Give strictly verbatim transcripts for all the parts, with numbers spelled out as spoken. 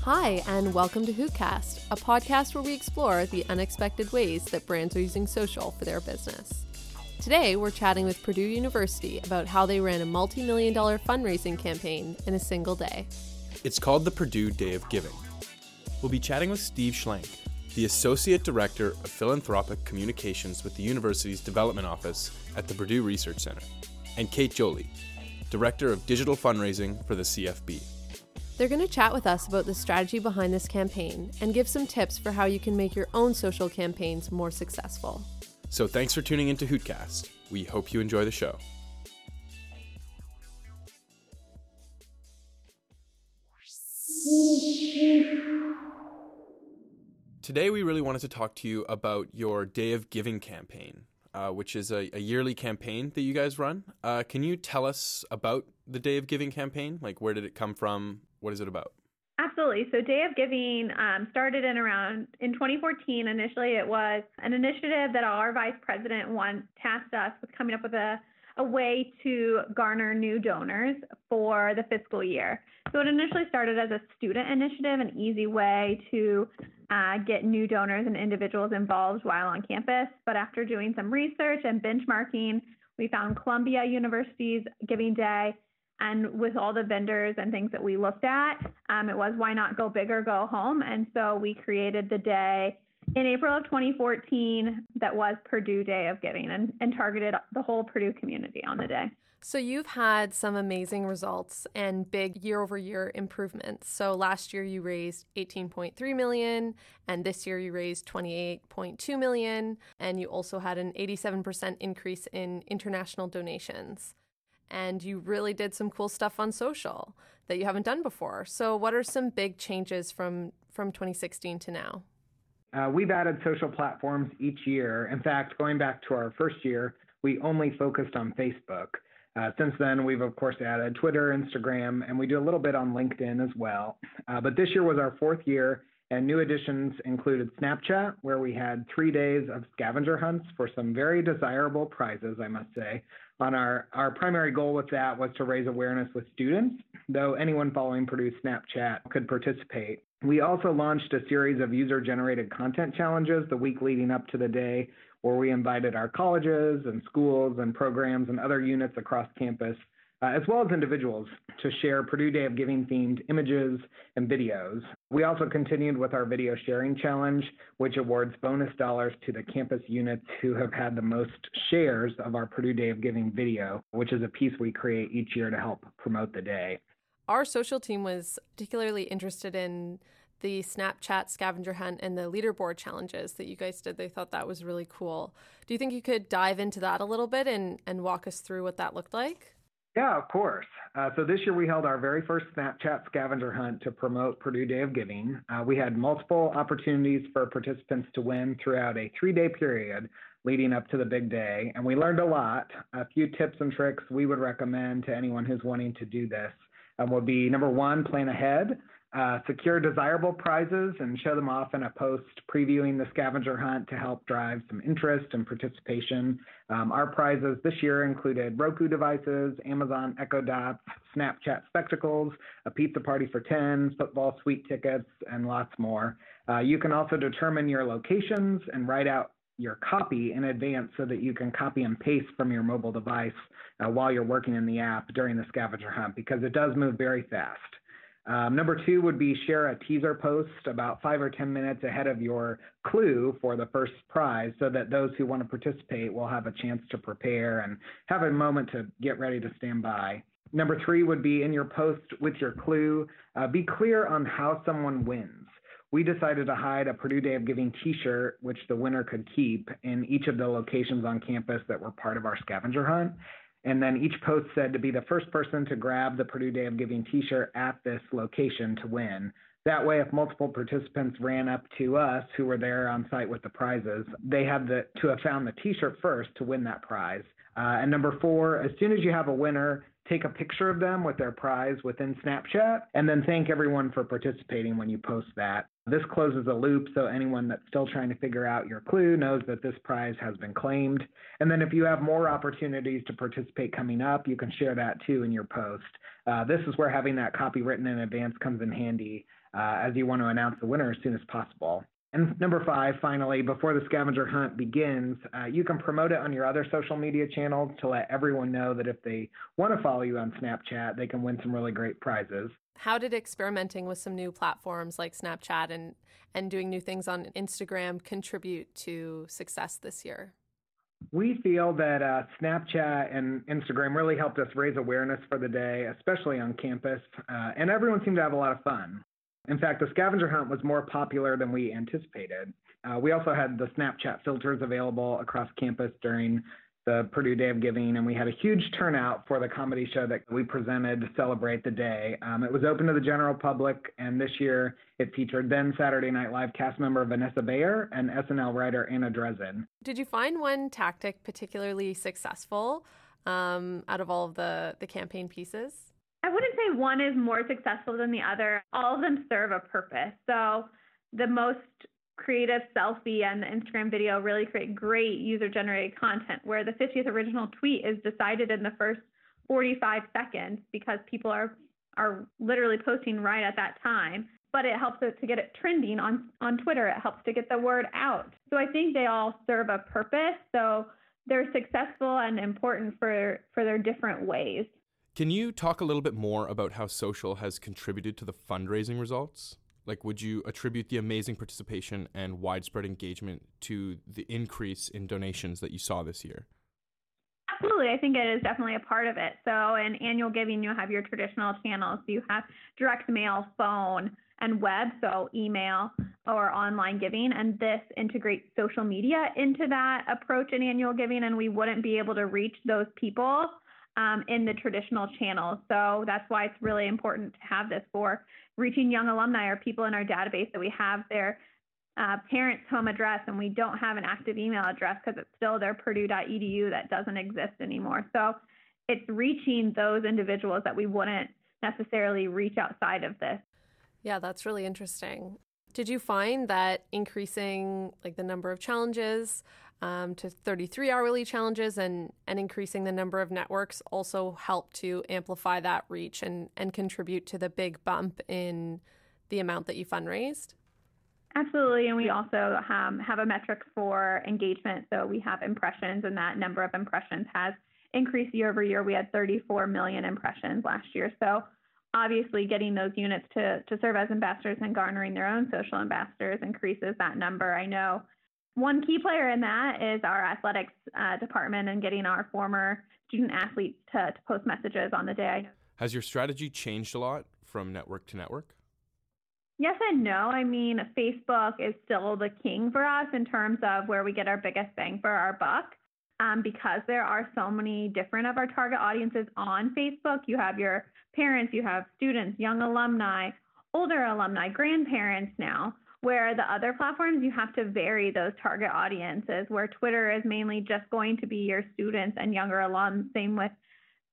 Hi, and welcome to Hootcast, a podcast where we explore the unexpected ways that brands are using social for their business. Today, we're chatting with Purdue University about how they ran a multi-million dollar fundraising campaign in a single day. It's called the Purdue Day of Giving. We'll be chatting with Steve Schlenk, the Associate Director of Philanthropic Communications with the university's Development Office at the Purdue Research Center, and Kate Jolly, Director of Digital Fundraising for the C F B. They're going to chat with us about the strategy behind this campaign and give some tips for how you can make your own social campaigns more successful. So thanks for tuning into Hootcast. We hope you enjoy the show. Today, we really wanted to talk to you about your Day of Giving campaign, uh, which is a, a yearly campaign that you guys run. Uh, can you tell us about the Day of Giving campaign? Like, where did it come from? What is it about? Absolutely. So Day of Giving um, started in around in twenty fourteen. Initially, it was an initiative that our vice president one tasked us with coming up with a, a way to garner new donors for the fiscal year. So it initially started as a student initiative, an easy way to uh, get new donors and individuals involved while on campus. But after doing some research and benchmarking, we found Columbia University's Giving Day. And with all the vendors and things that we looked at, um, it was, why not go big or go home? And so we created the day in April of twenty fourteen that was Purdue Day of Giving, and, and targeted the whole Purdue community on the day. So you've had some amazing results and big year-over-year improvements. So last year you raised eighteen point three million dollars, and this year you raised twenty-eight point two million dollars, and you also had an eighty-seven percent increase in international donations. And you really did some cool stuff on social that you haven't done before. So what are some big changes from, from twenty sixteen to now? Uh, we've added social platforms each year. In fact, going back to our first year, we only focused on Facebook. Uh, since then, we've, of course, added Twitter, Instagram, and we do a little bit on LinkedIn as well. Uh, but this year was our fourth year, and new additions included Snapchat, where we had three days of scavenger hunts for some very desirable prizes, I must say. On our, our primary goal with that was to raise awareness with students, though anyone following Purdue's Snapchat could participate. We also launched a series of user-generated content challenges the week leading up to the day, where we invited our colleges and schools and programs and other units across campus, uh, as well as individuals, to share Purdue Day of Giving themed images and videos. We also continued with our video sharing challenge, which awards bonus dollars to the campus units who have had the most shares of our Purdue Day of Giving video, which is a piece we create each year to help promote the day. Our social team was particularly interested in the Snapchat scavenger hunt and the leaderboard challenges that you guys did. They thought that was really cool. Do you think you could dive into that a little bit and, and walk us through what that looked like? Yeah, of course. Uh, so this year we held our very first Snapchat scavenger hunt to promote Purdue Day of Giving. Uh, we had multiple opportunities for participants to win throughout a three-day period leading up to the big day, and we learned a lot. A few tips and tricks we would recommend to anyone who's wanting to do this um, would be, number one, plan ahead. Uh, secure desirable prizes and show them off in a post previewing the scavenger hunt to help drive some interest and participation. Um, our prizes this year included Roku devices, Amazon Echo Dots, Snapchat spectacles, a pizza party for ten, football suite tickets, and lots more. Uh, you can also determine your locations and write out your copy in advance so that you can copy and paste from your mobile device uh, while you're working in the app during the scavenger hunt, because it does move very fast. Um, number two would be share a teaser post about five or ten minutes ahead of your clue for the first prize so that those who want to participate will have a chance to prepare and have a moment to get ready to stand by. Number three would be, in your post with your clue, uh, be clear on how someone wins. We decided to hide a Purdue Day of Giving t-shirt, which the winner could keep, in each of the locations on campus that were part of our scavenger hunt. And then each post said to be the first person to grab the Purdue Day of Giving t-shirt at this location to win. That way, if multiple participants ran up to us who were there on site with the prizes, they had the, to have found the t-shirt first to win that prize. Uh, and number four, as soon as you have a winner, take a picture of them with their prize within Snapchat, and then thank everyone for participating when you post that. This closes a loop, so anyone that's still trying to figure out your clue knows that this prize has been claimed. And then if you have more opportunities to participate coming up, you can share that too in your post. Uh, this is where having that copy written in advance comes in handy, uh, as you want to announce the winner as soon as possible. And number five, finally, before the scavenger hunt begins, uh, you can promote it on your other social media channels to let everyone know that if they want to follow you on Snapchat, they can win some really great prizes. How did experimenting with some new platforms like Snapchat and, and doing new things on Instagram contribute to success this year? We feel that uh, Snapchat and Instagram really helped us raise awareness for the day, especially on campus, uh, and everyone seemed to have a lot of fun. In fact, the scavenger hunt was more popular than we anticipated. Uh, we also had the Snapchat filters available across campus during the Purdue Day of Giving, and we had a huge turnout for the comedy show that we presented to celebrate the day. Um, it was open to the general public, and this year it featured then Saturday Night Live cast member Vanessa Bayer and S N L writer Anna Dresen. Did you find one tactic particularly successful um, out of all of the, the campaign pieces? I wouldn't say one is more successful than the other. All of them serve a purpose. So the most creative selfie and the Instagram video really create great user-generated content, where the fiftieth original tweet is decided in the first forty-five seconds because people are are literally posting right at that time. But it helps to get it trending on, on Twitter. It helps to get the word out. So I think they all serve a purpose. So they're successful and important for, for their different ways. Can you talk a little bit more about how social has contributed to the fundraising results? Like, would you attribute the amazing participation and widespread engagement to the increase in donations that you saw this year? Absolutely. I think it is definitely a part of it. So in annual giving, you have your traditional channels. You have direct mail, phone, and web, so email or online giving. And this integrates social media into that approach in annual giving, and we wouldn't be able to reach those people Um, in the traditional channels. So that's why it's really important to have this for reaching young alumni or people in our database that we have their uh, parents' home address and we don't have an active email address because it's still their Purdue dot e d u that doesn't exist anymore. So it's reaching those individuals that we wouldn't necessarily reach outside of this. Yeah, that's really interesting. Did you find that increasing like the number of challenges um, to thirty-three hourly challenges and, and increasing the number of networks also helped to amplify that reach and, and contribute to the big bump in the amount that you fundraised? Absolutely. And we also um, have a metric for engagement. So we have impressions, and that number of impressions has increased year over year. We had thirty-four million impressions last year. So obviously, getting those units to, to serve as ambassadors and garnering their own social ambassadors increases that number. I know one key player in that is our athletics uh, department and getting our former student athletes to, to post messages on the day. Has your strategy changed a lot from network to network? Yes and no. I mean, Facebook is still the king for us in terms of where we get our biggest bang for our buck. Um, because there are so many different of our target audiences on Facebook. You have your parents, you have students, young alumni, older alumni, grandparents now, where the other platforms, you have to vary those target audiences, where Twitter is mainly just going to be your students and younger alums, same with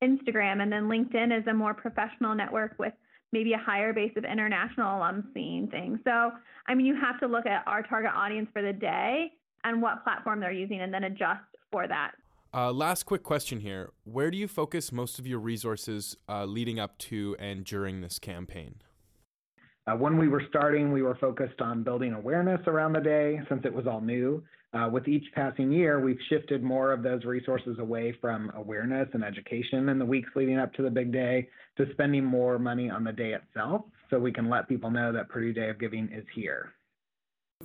Instagram. And then LinkedIn is a more professional network with maybe a higher base of international alums seeing things. So, I mean, you have to look at our target audience for the day and what platform they're using and then adjust for that. Uh, last quick question here. Where do you focus most of your resources uh, leading up to and during this campaign? Uh, when we were starting, we were focused on building awareness around the day since it was all new. Uh, with each passing year, we've shifted more of those resources away from awareness and education in the weeks leading up to the big day to spending more money on the day itself so we can let people know that Purdue Day of Giving is here.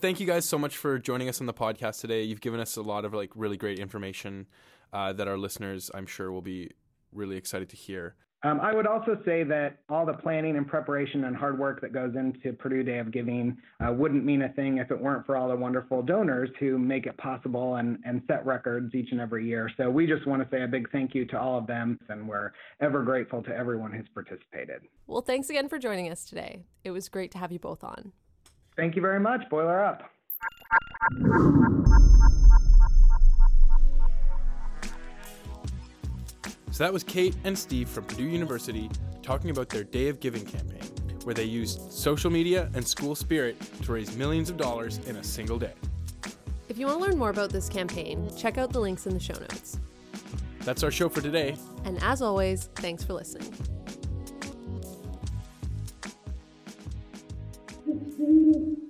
Thank you guys so much for joining us on the podcast today. You've given us a lot of like really great information uh, that our listeners, I'm sure, will be really excited to hear. Um, I would also say that all the planning and preparation and hard work that goes into Purdue Day of Giving uh, wouldn't mean a thing if it weren't for all the wonderful donors who make it possible and, and set records each and every year. So we just want to say a big thank you to all of them, and we're ever grateful to everyone who's participated. Well, thanks again for joining us today. It was great to have you both on. Thank you very much. Boiler up. So that was Kate and Steve from Purdue University talking about their Day of Giving campaign. where they used social media and school spirit to raise millions of dollars in a single day. If you want to learn more about this campaign, check out the links in the show notes. That's our show for today. And as always, thanks for listening. Thank you.